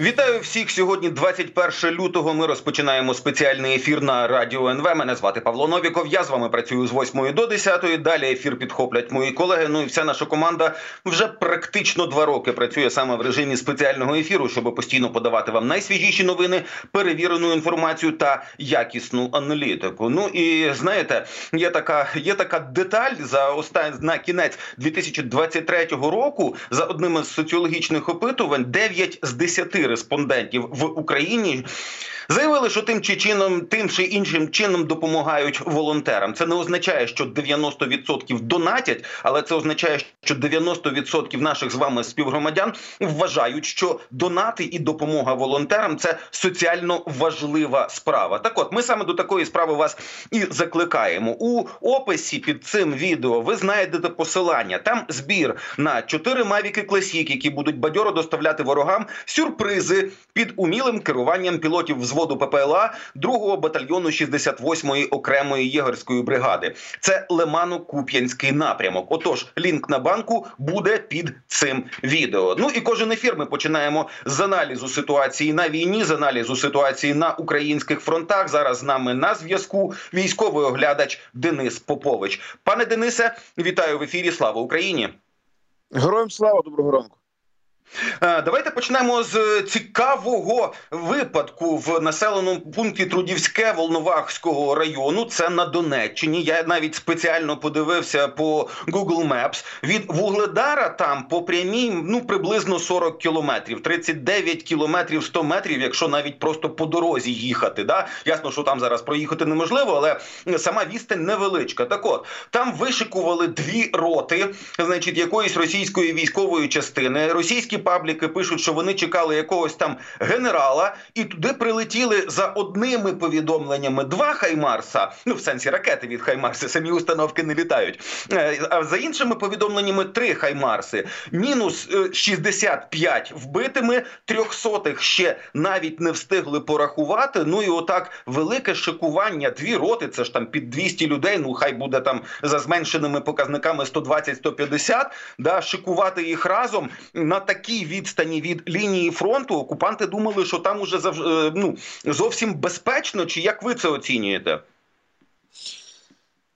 Вітаю всіх. Сьогодні 21 лютого. Ми розпочинаємо спеціальний ефір на радіо НВ. Мене звати Павло Новіков. Я з вами працюю з 8 до 10. Далі ефір підхоплять мої колеги. Ну і вся наша команда вже практично 2 роки працює саме в режимі спеціального ефіру, щоб постійно подавати вам найсвіжіші новини, перевірену інформацію та якісну аналітику. Ну і знаєте, є така деталь на кінець 2023 року. За одним із соціологічних опитувань 9 з 10 респондентів в Україні заявили, що тим чи іншим чином допомагають волонтерам. Це не означає, що 90% донатять, але це означає, що 90% наших з вами співгромадян вважають, що донати і допомога волонтерам – це соціально важлива справа. Так от, ми саме до такої справи вас і закликаємо. У описі під цим відео ви знайдете посилання. Там збір на 4 мавіки Classic, які будуть бадьоро доставляти ворогам сюрпризи під умілим керуванням пілотів взводу ППЛА 2-го батальйону 68-ї окремої єгерської бригади. Це Лимано-Куп'янський напрямок. Отож, лінк на банку буде під цим відео. Ну і кожен ефір ми починаємо з аналізу ситуації на війні, з аналізу ситуації на українських фронтах. Зараз з нами на зв'язку військовий оглядач Денис Попович. Пане Денисе, вітаю в ефірі. Слава Україні! Героям слава! Доброго ранку! Давайте почнемо з цікавого випадку в населеному пункті Трудівське Волновахського району. Це на Донеччині. Я навіть спеціально подивився по Google Maps. Від Вугледара там по прямій приблизно 40 кілометрів. 39 кілометрів 100 метрів, якщо навіть просто по дорозі їхати. Да? Ясно, що там зараз проїхати неможливо, але сама відстань невеличка. Так от, там вишикували 2 роти, значить, якоїсь російської військової частини. Російські пабліки пишуть, що вони чекали якогось там генерала, і туди прилетіли за одними повідомленнями 2 Хаймарса, в сенсі ракети від Хаймарса, самі установки не літають, а за іншими повідомленнями 3 Хаймарси, мінус 65 вбитими, 300-х ще навіть не встигли порахувати, ну і отак велике шикування, 2 роти, це ж там під 200 людей, ну хай буде там за зменшеними показниками 120-150, да, шикувати їх разом на такій відстані від лінії фронту. Окупанти думали, що там уже зовсім безпечно, чи як ви це оцінюєте?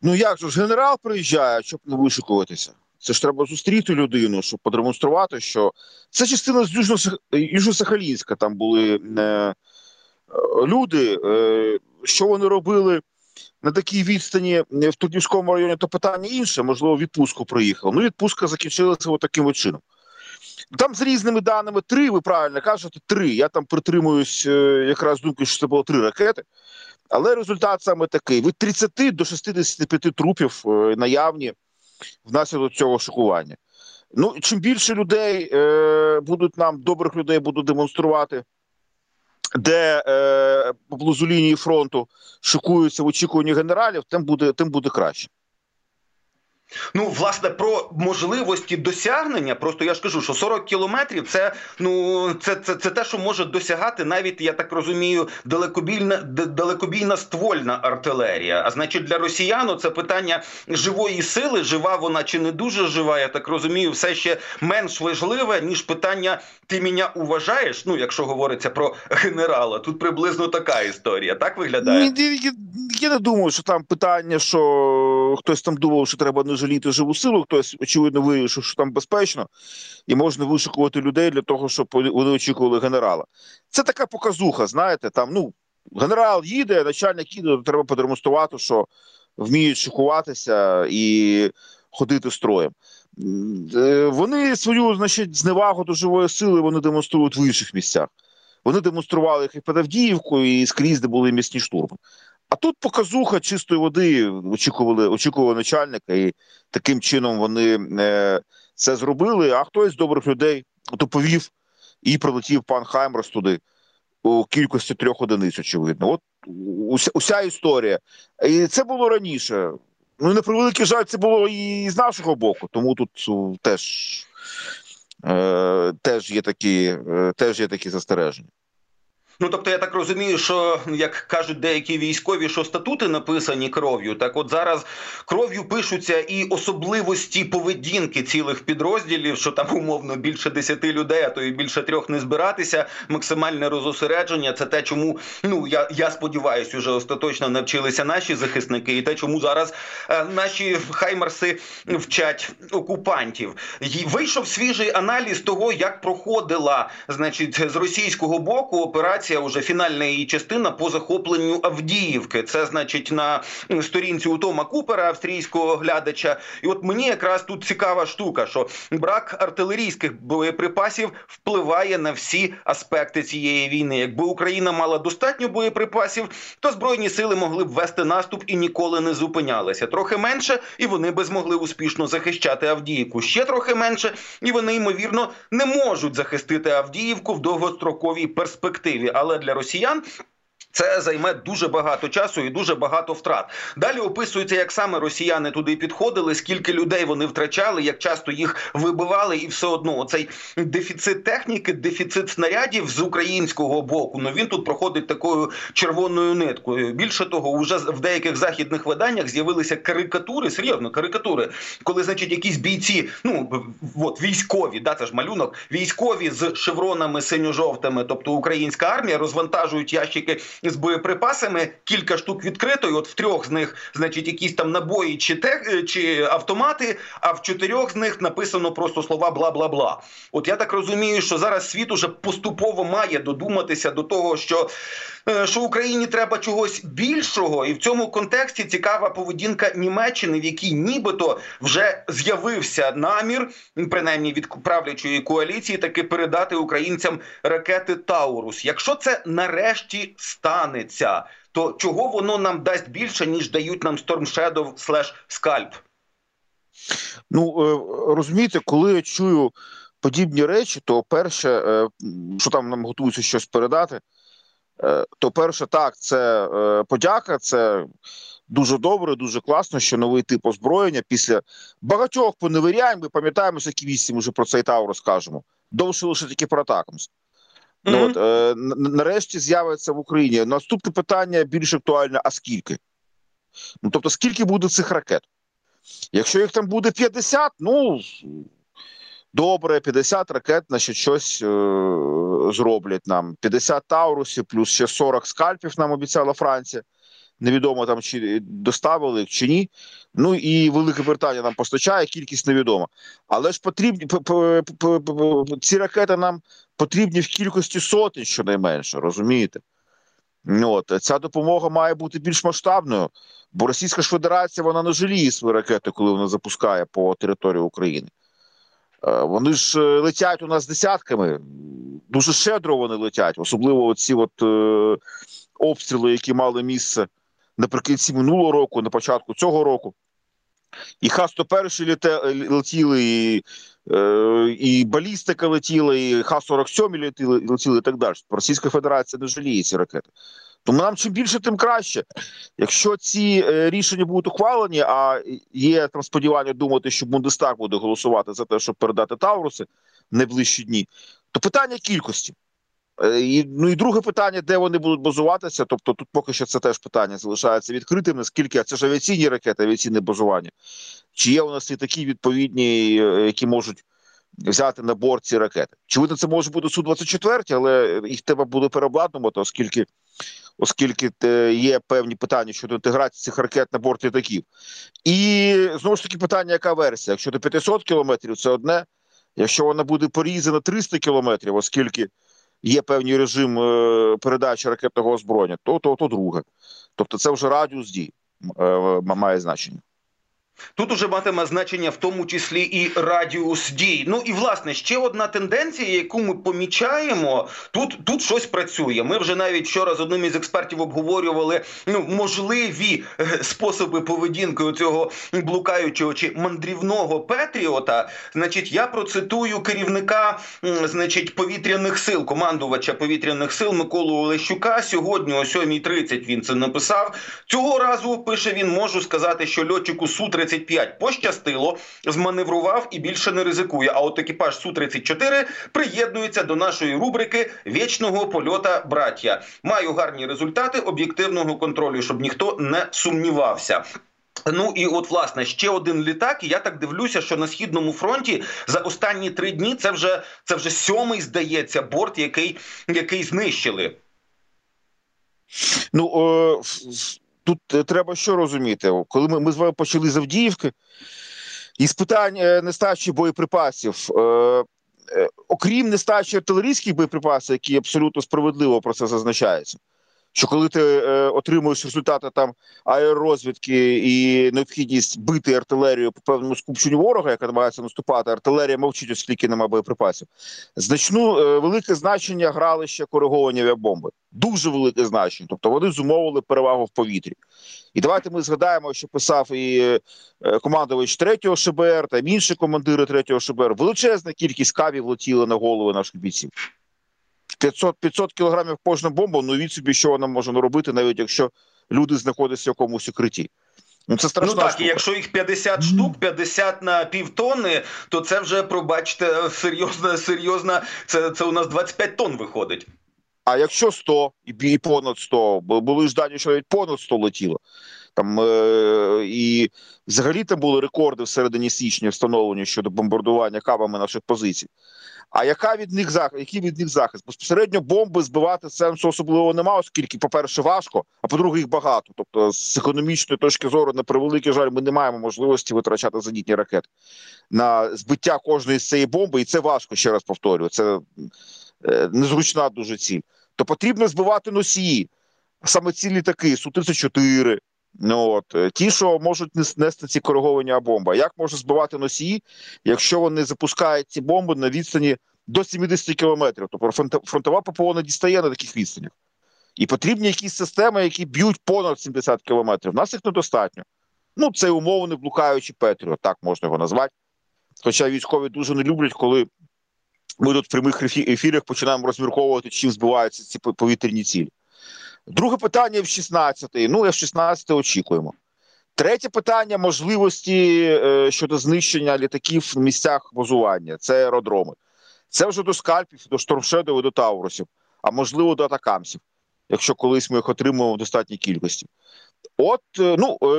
Ну як же ж, генерал приїжджає, щоб не вишикуватися. Це ж треба зустріти людину, щоб продемонструвати, що це частина з Южно-Сахалінська, там були люди, що вони робили на такій відстані в Трудівському районі, то питання інше, можливо, відпустку приїхали. Ну, відпустка закінчилася отаким от чином. Там з різними даними 3, ви правильно кажете, 3. Я там притримуюсь якраз думки, що це було 3 ракети. Але результат саме такий. Від 30 до 65 трупів наявні внаслідок цього шокування. Ну, чим більше людей будуть нам, добрих людей будуть демонструвати, де поблизу лінії фронту шокуються в очікуванні генералів, тим буде краще. Ну, власне, про можливості досягнення, просто я ж кажу, що 40 кілометрів – це те, що може досягати навіть, я так розумію, далекобійна ствольна артилерія. А значить, для росіян це питання живої сили, жива вона чи не дуже жива, я так розумію, все ще менш важливе, ніж питання «ти мене уважаєш?», ну, якщо говориться про генерала. Тут приблизно така історія, так виглядає? Я не думаю, що там питання, що хтось там думав, що треба не жаліти живу силу, хтось, очевидно, вирішив, що там безпечно, і можна вишикувати людей для того, щоб вони очікували генерала. Це така показуха, знаєте, там, генерал їде, начальник їде, то треба продемонструвати, що вміють шикуватися і ходити строєм. Вони свою, значить, зневагу до живої сили вони демонструють в інших місцях. Вони демонстрували їх і під Авдіївкою, і скрізь, де були місні штурми. А тут показуха чистої води, очікували начальника, і таким чином вони це зробили, а хтось з добрих людей доповів, і прилетів пан Хаймарс туди у кількості 3 одиниць, очевидно. От уся історія. І це було раніше. Ну, на превеликий жаль, це було і з нашого боку, тому тут теж є такі застереження. Ну, тобто, я так розумію, що, як кажуть деякі військові, що статути написані кров'ю, так от зараз кров'ю пишуться і особливості поведінки цілих підрозділів, що там умовно більше 10 людей, а то і більше 3 не збиратися, максимальне розосередження. Це те, чому, ну, я сподіваюся, вже остаточно навчилися наші захисники, і те, чому зараз наші хаймарси вчать окупантів. Вийшов свіжий аналіз того, як проходила, значить, з російського боку операція, уже фінальна її частина по захопленню Авдіївки. Це, значить, на сторінці у Тома Купера, австрійського глядача. І от мені якраз тут цікава штука, що брак артилерійських боєприпасів впливає на всі аспекти цієї війни. Якби Україна мала достатньо боєприпасів, то Збройні сили могли б вести наступ і ніколи не зупинялися. Трохи менше, і вони би змогли успішно захищати Авдіївку. Ще трохи менше, і вони, ймовірно, не можуть захистити Авдіївку в довгостроковій перспективі. Але для росіян це займе дуже багато часу і дуже багато втрат. Далі описується, як саме росіяни туди підходили, скільки людей вони втрачали, як часто їх вибивали, і все одно оцей дефіцит техніки, дефіцит снарядів з українського боку, ну він тут проходить такою червоною ниткою. Більше того, вже в деяких західних виданнях з'явилися карикатури, серйозно, карикатури, коли, значить, якісь бійці, ну, от, військові, да, це ж малюнок, військові з шевронами синьо-жовтими, тобто українська армія, розвантажують ящики з боєприпасами, кілька штук відкрито, і от в 3 з них, значить, якісь там набої чи автомати, а в 4 з них написано просто слова «бла-бла-бла». От я так розумію, що зараз світ уже поступово має додуматися до того, що Україні треба чогось більшого, і в цьому контексті цікава поведінка Німеччини, в якій нібито вже з'явився намір, принаймні від правлячої коаліції, таки передати українцям ракети «Таурус». Якщо це нарешті станеться, то чого воно нам дасть більше, ніж дають нам Storm Shadow / Скальп? Ну, розумієте, коли я чую подібні речі, то перше, що там нам готуються щось передати, то перше, так, це подяка, це дуже добре, дуже класно, що новий тип озброєння після багатьох поневірянь, ми пам'ятаємо, які вісім уже про цей Таурус кажемо, довше лише тільки про Атакамс. Ну, от, нарешті з'явиться в Україні. Наступне питання більш актуальне, а скільки? Ну, тобто, скільки буде цих ракет? Якщо їх там буде 50, ну, добре, 50 ракет, значить, щось зроблять нам. 50 Таурусів, плюс ще 40 скальпів нам обіцяла Франція. Невідомо там, чи доставили їх, чи ні. Ну, і Велика Британія нам постачає, кількість невідома. Але ж потрібні, ці ракети нам потрібні в кількості сотень щонайменше, розумієте? От, ця допомога має бути більш масштабною, бо Російська ж Федерація, вона не жаліє свої ракети, коли вона запускає по території України. Вони ж летять у нас десятками, дуже щедро вони летять, особливо оці от обстріли, які мали місце наприкінці минулого року, на початку цього року. І Х-101 летіли, і балістика летіла, і Х-47 летіли, і так далі. Російська Федерація не жаліє ці ракети. Тому нам чим більше, тим краще. Якщо ці рішення будуть ухвалені, а є там сподівання думати, що Бундестаг буде голосувати за те, щоб передати Тауруси в найближчі дні, то питання кількості. Ну і друге питання, де вони будуть базуватися, тобто тут поки що це теж питання залишається відкритим, наскільки, а це ж авіаційні ракети, авіаційне базування. Чи є у нас літаки відповідні, які можуть взяти на борт ці ракети? Очевидно, це може бути Су-24, але їх треба буде переобладнувати, оскільки є певні питання щодо інтеграції цих ракет на борт літаків. І знову ж таки питання, яка версія? Якщо до 500 кілометрів, це одне. Якщо вона буде порізана 300 кілометрів, оскільки є певний режим передачі ракетного озброєння, то друге. Тобто це вже радіус дій має значення. Тут уже матиме значення в тому числі і радіус дій. Ну і, власне, ще одна тенденція, яку ми помічаємо, тут щось працює. Ми вже навіть вчора з одним із експертів обговорювали можливі способи поведінки цього блукаючого чи мандрівного патріота. Значить, я процитую керівника, значить, повітряних сил, командувача повітряних сил Миколу Олещука. Сьогодні о 7:30 він це написав. Цього разу, пише він, можу сказати, що льотчику Су-30 Су-35 пощастило, зманеврував і більше не ризикує. А от екіпаж Су-34 приєднується до нашої рубрики «Вічного польота браття». Маю гарні результати об'єктивного контролю, щоб ніхто не сумнівався. Ну і от, власне, ще один літак, і я так дивлюся, що на Східному фронті за останні 3 дні це вже 7-й, здається, борт, який знищили. Ну, тут треба що розуміти. Коли ми з вами почали з Авдіївки, із питань нестачі боєприпасів, окрім нестачі артилерійських боєприпасів, які абсолютно справедливо про це зазначаються, що коли ти отримуєш результати там аеророзвідки і необхідність бити артилерію по певному скупченню ворога, яка намагається наступати, артилерія мовчить, оскільки немає боєприпасів. Велике значення грали ще кориговані авіабомби. Дуже велике значення. Тобто вони зумовили перевагу в повітрі. І давайте ми згадаємо, що писав і командувач 3-го ШБР, та інші командири 3-го ШБР. Величезна кількість кавів летіла на голови наших бійців. 500 кілограмів кожна бомба, ну від собі, що вона може наробити, навіть якщо люди знаходяться в якомусь укритті. Ну, це страшна штука. І якщо їх 50 штук, 50 на півтонни, то це вже, пробачте, серйозна, це у нас 25 тонн виходить. А якщо 100 і понад 100, були ж дані, що навіть понад 100 летіло. Там, і взагалі там були рекорди в середині січня встановлені щодо бомбардування кабами наших позицій. А який від них захист? Безпосередньо бомби збивати сенсу особливо немає, оскільки, по-перше, важко, а по-друге, їх багато. Тобто, з економічної точки зору, на превеликий жаль, ми не маємо можливості витрачати зенітні ракети на збиття кожної з цієї бомби, і це важко, ще раз повторюю, це незручна дуже ціль. То потрібно збивати носії, саме ці літаки, Су-34, ті, що можуть нести ці кориговані бомби. Як можна збивати носії, якщо вони запускають ці бомби на відстані до 70 кілометрів? Тобто фронтова ППО не дістає на таких відстанях. І потрібні якісь системи, які б'ють понад 70 кілометрів. У нас їх недостатньо. Це умовний блукаючий Петріот, так можна його назвати. Хоча військові дуже не люблять, коли ми тут в прямих ефірах починаємо розмірковувати, чим збиваються ці повітряні цілі. Друге питання F-16. F-16 очікуємо. Третє питання – можливості щодо знищення літаків в місцях базування. Це аеродроми. Це вже до Скальпів, до Storm Shadow, до Таурусів. А можливо до Атакамсів, якщо колись ми їх отримуємо в достатній кількості.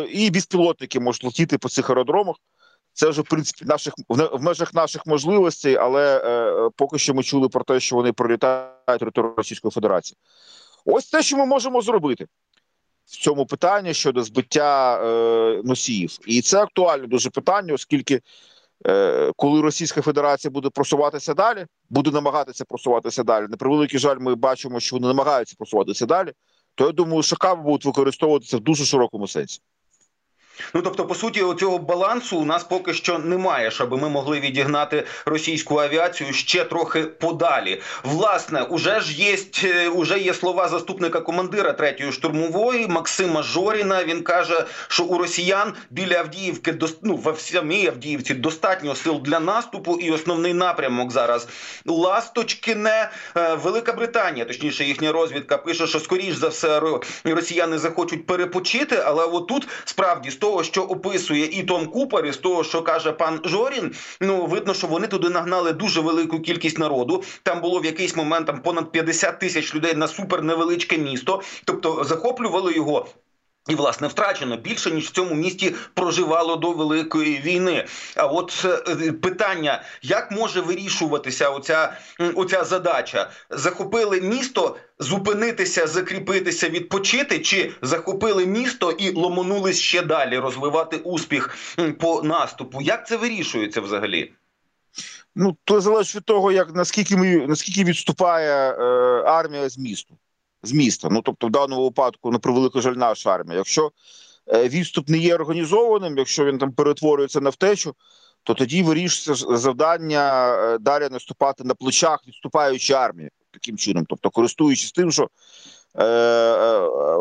І безпілотники можуть летіти по цих аеродромах. Це вже, в принципі, в межах наших можливостей, але поки що ми чули про те, що вони пролітають територію Російської Федерації. Ось те, що ми можемо зробити в цьому питанні щодо збиття носіїв. І це актуальне дуже питання, оскільки коли Російська Федерація буде просуватися далі, буде намагатися просуватися далі, на превеликий жаль, ми бачимо, що вони намагаються просуватися далі, то я думаю, що каби будуть використовуватися в дуже широкому сенсі. Тобто, по суті, цього балансу у нас поки що немає, щоб ми могли відігнати російську авіацію ще трохи подалі. Власне, уже є слова заступника командира 3-ї штурмової Максима Жоріна. Він каже, що у росіян біля Авдіївки, в самій Авдіївці достатньо сил для наступу, і основний напрямок зараз Ласточкіне. Велика Британія, точніше їхня розвідка, пише, що скоріш за все росіяни захочуть перепочити, але отут справді з того, що описує і Том Купер, і з того, що каже пан Жорін, видно, що вони туди нагнали дуже велику кількість народу. Там було в якийсь момент понад 50 тисяч людей на суперневеличке місто. Тобто захоплювали його. І, власне, втрачено більше, ніж в цьому місті проживало до Великої війни. А от питання, як може вирішуватися оця задача? Захопили місто, зупинитися, закріпитися, відпочити? Чи захопили місто і ломанулись ще далі, розвивати успіх по наступу? Як це вирішується взагалі? То залежить від того, наскільки відступає армія з місту. Тобто в даному випадку, на превеликий жаль, наша армія. Якщо відступ не є організованим, якщо він там перетворюється на втечу, то тоді вирішується завдання далі наступати на плечах відступаючої армії таким чином. Тобто користуючись тим, що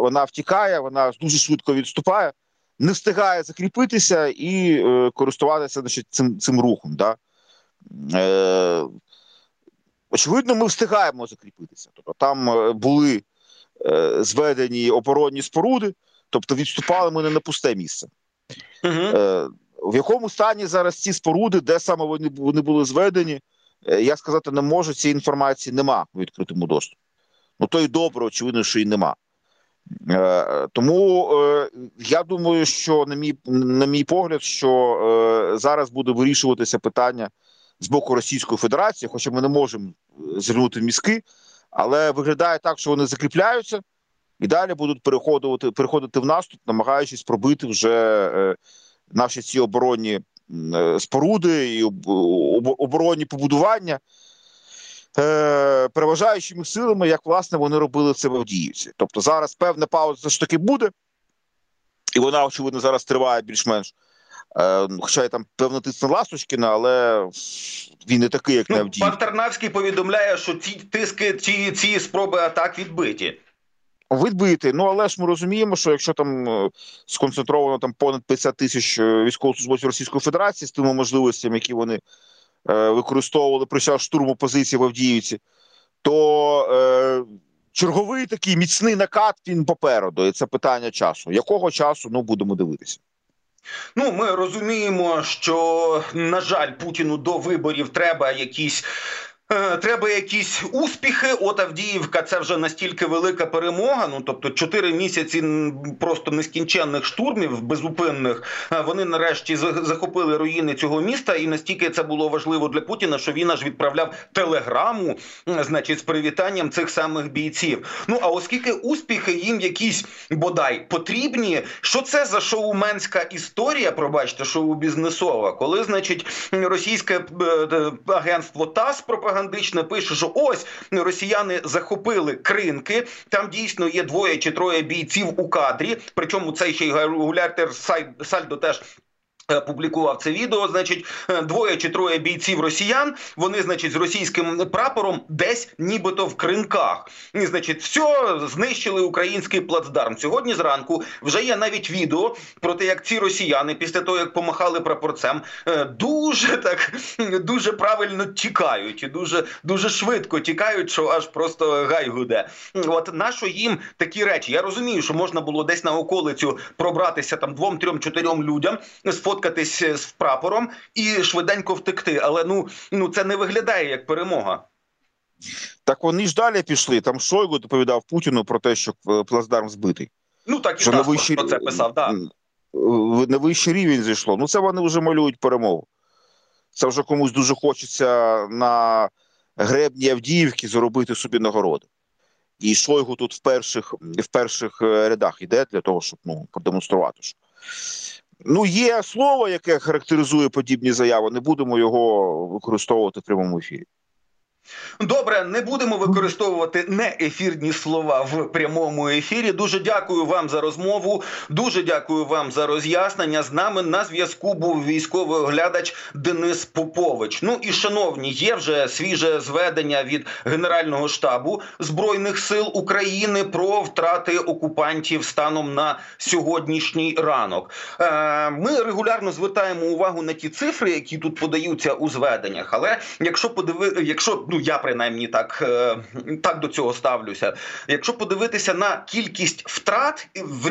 вона втікає, вона дуже швидко відступає, не встигає закріпитися і користуватися цим рухом. Да? Очевидно, ми встигаємо закріпитися. Тобто там були зведені оборонні споруди, тобто відступали ми не на пусте місце. В якому стані зараз ці споруди, де саме вони були зведені, я сказати не можу, цієї інформації нема у відкритому доступі. Ну, то й добре, очевидно, що і нема. Тому я думаю, що, на мій погляд, що зараз буде вирішуватися питання з боку Російської Федерації, хоча ми не можемо звернути мізки, але виглядає так, що вони закріпляються і далі будуть переходити в наступ, намагаючись пробити вже наші ці оборонні споруди і оборонні побудування переважаючими силами, як, власне, вони робили це в Авдіївці. Тобто зараз певна пауза ж таки буде, і вона, очевидно, зараз триває більш-менш. Хоча я там певно тисне Ласточкіна, але він не такий, як на Авдіївці. Пан Тарнавський повідомляє, що ці спроби атак відбиті. Відбити. Ну, але ж ми розуміємо, що якщо там сконцентровано там понад 50 тисяч військовослужбовців Російської Федерації з тими можливостями, які вони використовували при час штурму позиції в Авдіївці, то черговий такий міцний накат, він попереду. І це питання часу. Якого часу, ну, будемо дивитися. Ну, ми розуміємо, що, на жаль, Путіну до виборів треба якісь успіхи. От Авдіївка – це вже настільки велика перемога, ну, тобто 4 місяці просто нескінченних штурмів, безупинних. Вони нарешті захопили руїни цього міста, і настільки це було важливо для Путіна, що він аж відправляв телеграму, значить, з привітанням цих самих бійців. Ну, а оскільки успіхи їм якісь, бодай, потрібні, що це за шоуменська історія, пробачте, шоу-бізнесова, коли, значить, російське агентство ТАС пропагандично пише, що ось росіяни захопили Кринки, там дійсно є 2 чи 3 бійців у кадрі, причому цей ще й регулятор Сальдо теж публікував це відео, значить, 2 чи 3 бійців росіян, вони, значить, з російським прапором десь нібито в Кринках. І, значить, все, знищили український плацдарм. Сьогодні зранку вже є навіть відео про те, як ці росіяни, після того, як помахали прапорцем, дуже правильно тікають, і дуже швидко тікають, що аж просто гай гуде. От нащо їм такі речі? Я розумію, що можна було десь на околицю пробратися там 2, 3, 4 людям, сфоткатись з прапором і швиденько втекти. Але ну це не виглядає як перемога. Так вони ж далі пішли. Там Шойгу доповідав Путіну про те, що плацдарм збитий. Ну так і що ТАСС про це писав, так. На вищий рівень зійшло. Ну це вони вже малюють перемогу. Це вже комусь дуже хочеться на гребні Авдіївки заробити собі нагороди. І Шойгу тут в перших рядах йде для того, щоб продемонструвати. Ну, є слово, яке характеризує подібні заяви, не будемо його використовувати в прямому ефірі. Добре, не будемо використовувати неефірні слова в прямому ефірі. Дуже дякую вам за розмову, дуже дякую вам за роз'яснення. З нами на зв'язку був військовий оглядач Денис Попович. Ну і, шановні, є вже свіже зведення від Генерального штабу Збройних сил України про втрати окупантів станом на сьогоднішній ранок. Ми регулярно звертаємо увагу на ті цифри, які тут подаються у зведеннях, але якщо ну, я, принаймні, так до цього ставлюся. Якщо подивитися на кількість втрат в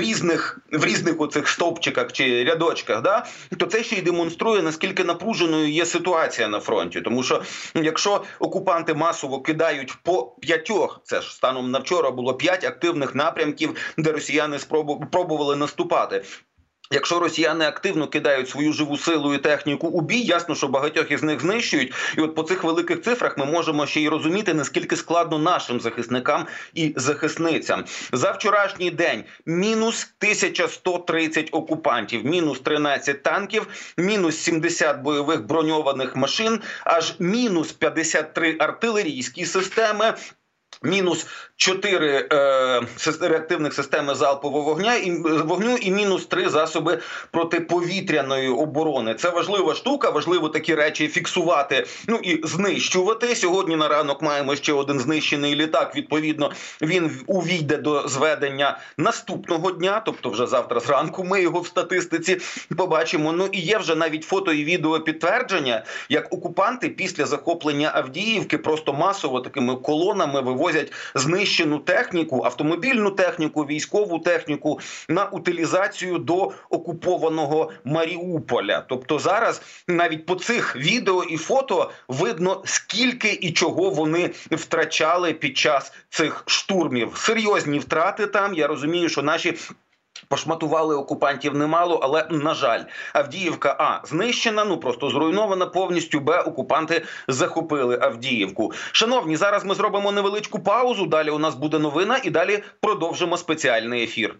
різних оцих стовпчиках чи рядочках, да, то це ще й демонструє, наскільки напруженою є ситуація на фронті. Тому що, якщо окупанти масово кидають по 5, це ж станом на вчора було 5 активних напрямків, де росіяни спробували наступати. Якщо росіяни активно кидають свою живу силу і техніку у бій, ясно, що багатьох із них знищують. І от по цих великих цифрах ми можемо ще й розуміти, наскільки складно нашим захисникам і захисницям. За вчорашній день мінус 1130 окупантів, мінус 13 танків, мінус 70 бойових броньованих машин, аж мінус 53 артилерійські системи, мінус 4 реактивних системи залпового вогню і мінус 3 засоби протиповітряної оборони. Це важлива штука, важливо такі речі фіксувати, ну і знищувати. Сьогодні на ранок маємо ще один знищений літак, відповідно, він увійде до зведення наступного дня, тобто вже завтра зранку ми його в статистиці побачимо. Ну і є вже навіть фото і відео підтвердження, як окупанти після захоплення Авдіївки просто масово такими колонами виводять вивозять знищену техніку, автомобільну техніку, військову техніку на утилізацію до окупованого Маріуполя. Тобто зараз навіть по цих відео і фото видно, скільки і чого вони втрачали під час цих штурмів. Серйозні втрати там, я розумію, що наші пошматували окупантів немало, але, на жаль, Авдіївка, а, знищена, ну, просто зруйнована повністю, б, окупанти захопили Авдіївку. Шановні, зараз ми зробимо невеличку паузу, далі у нас буде новина і далі продовжимо спеціальний ефір.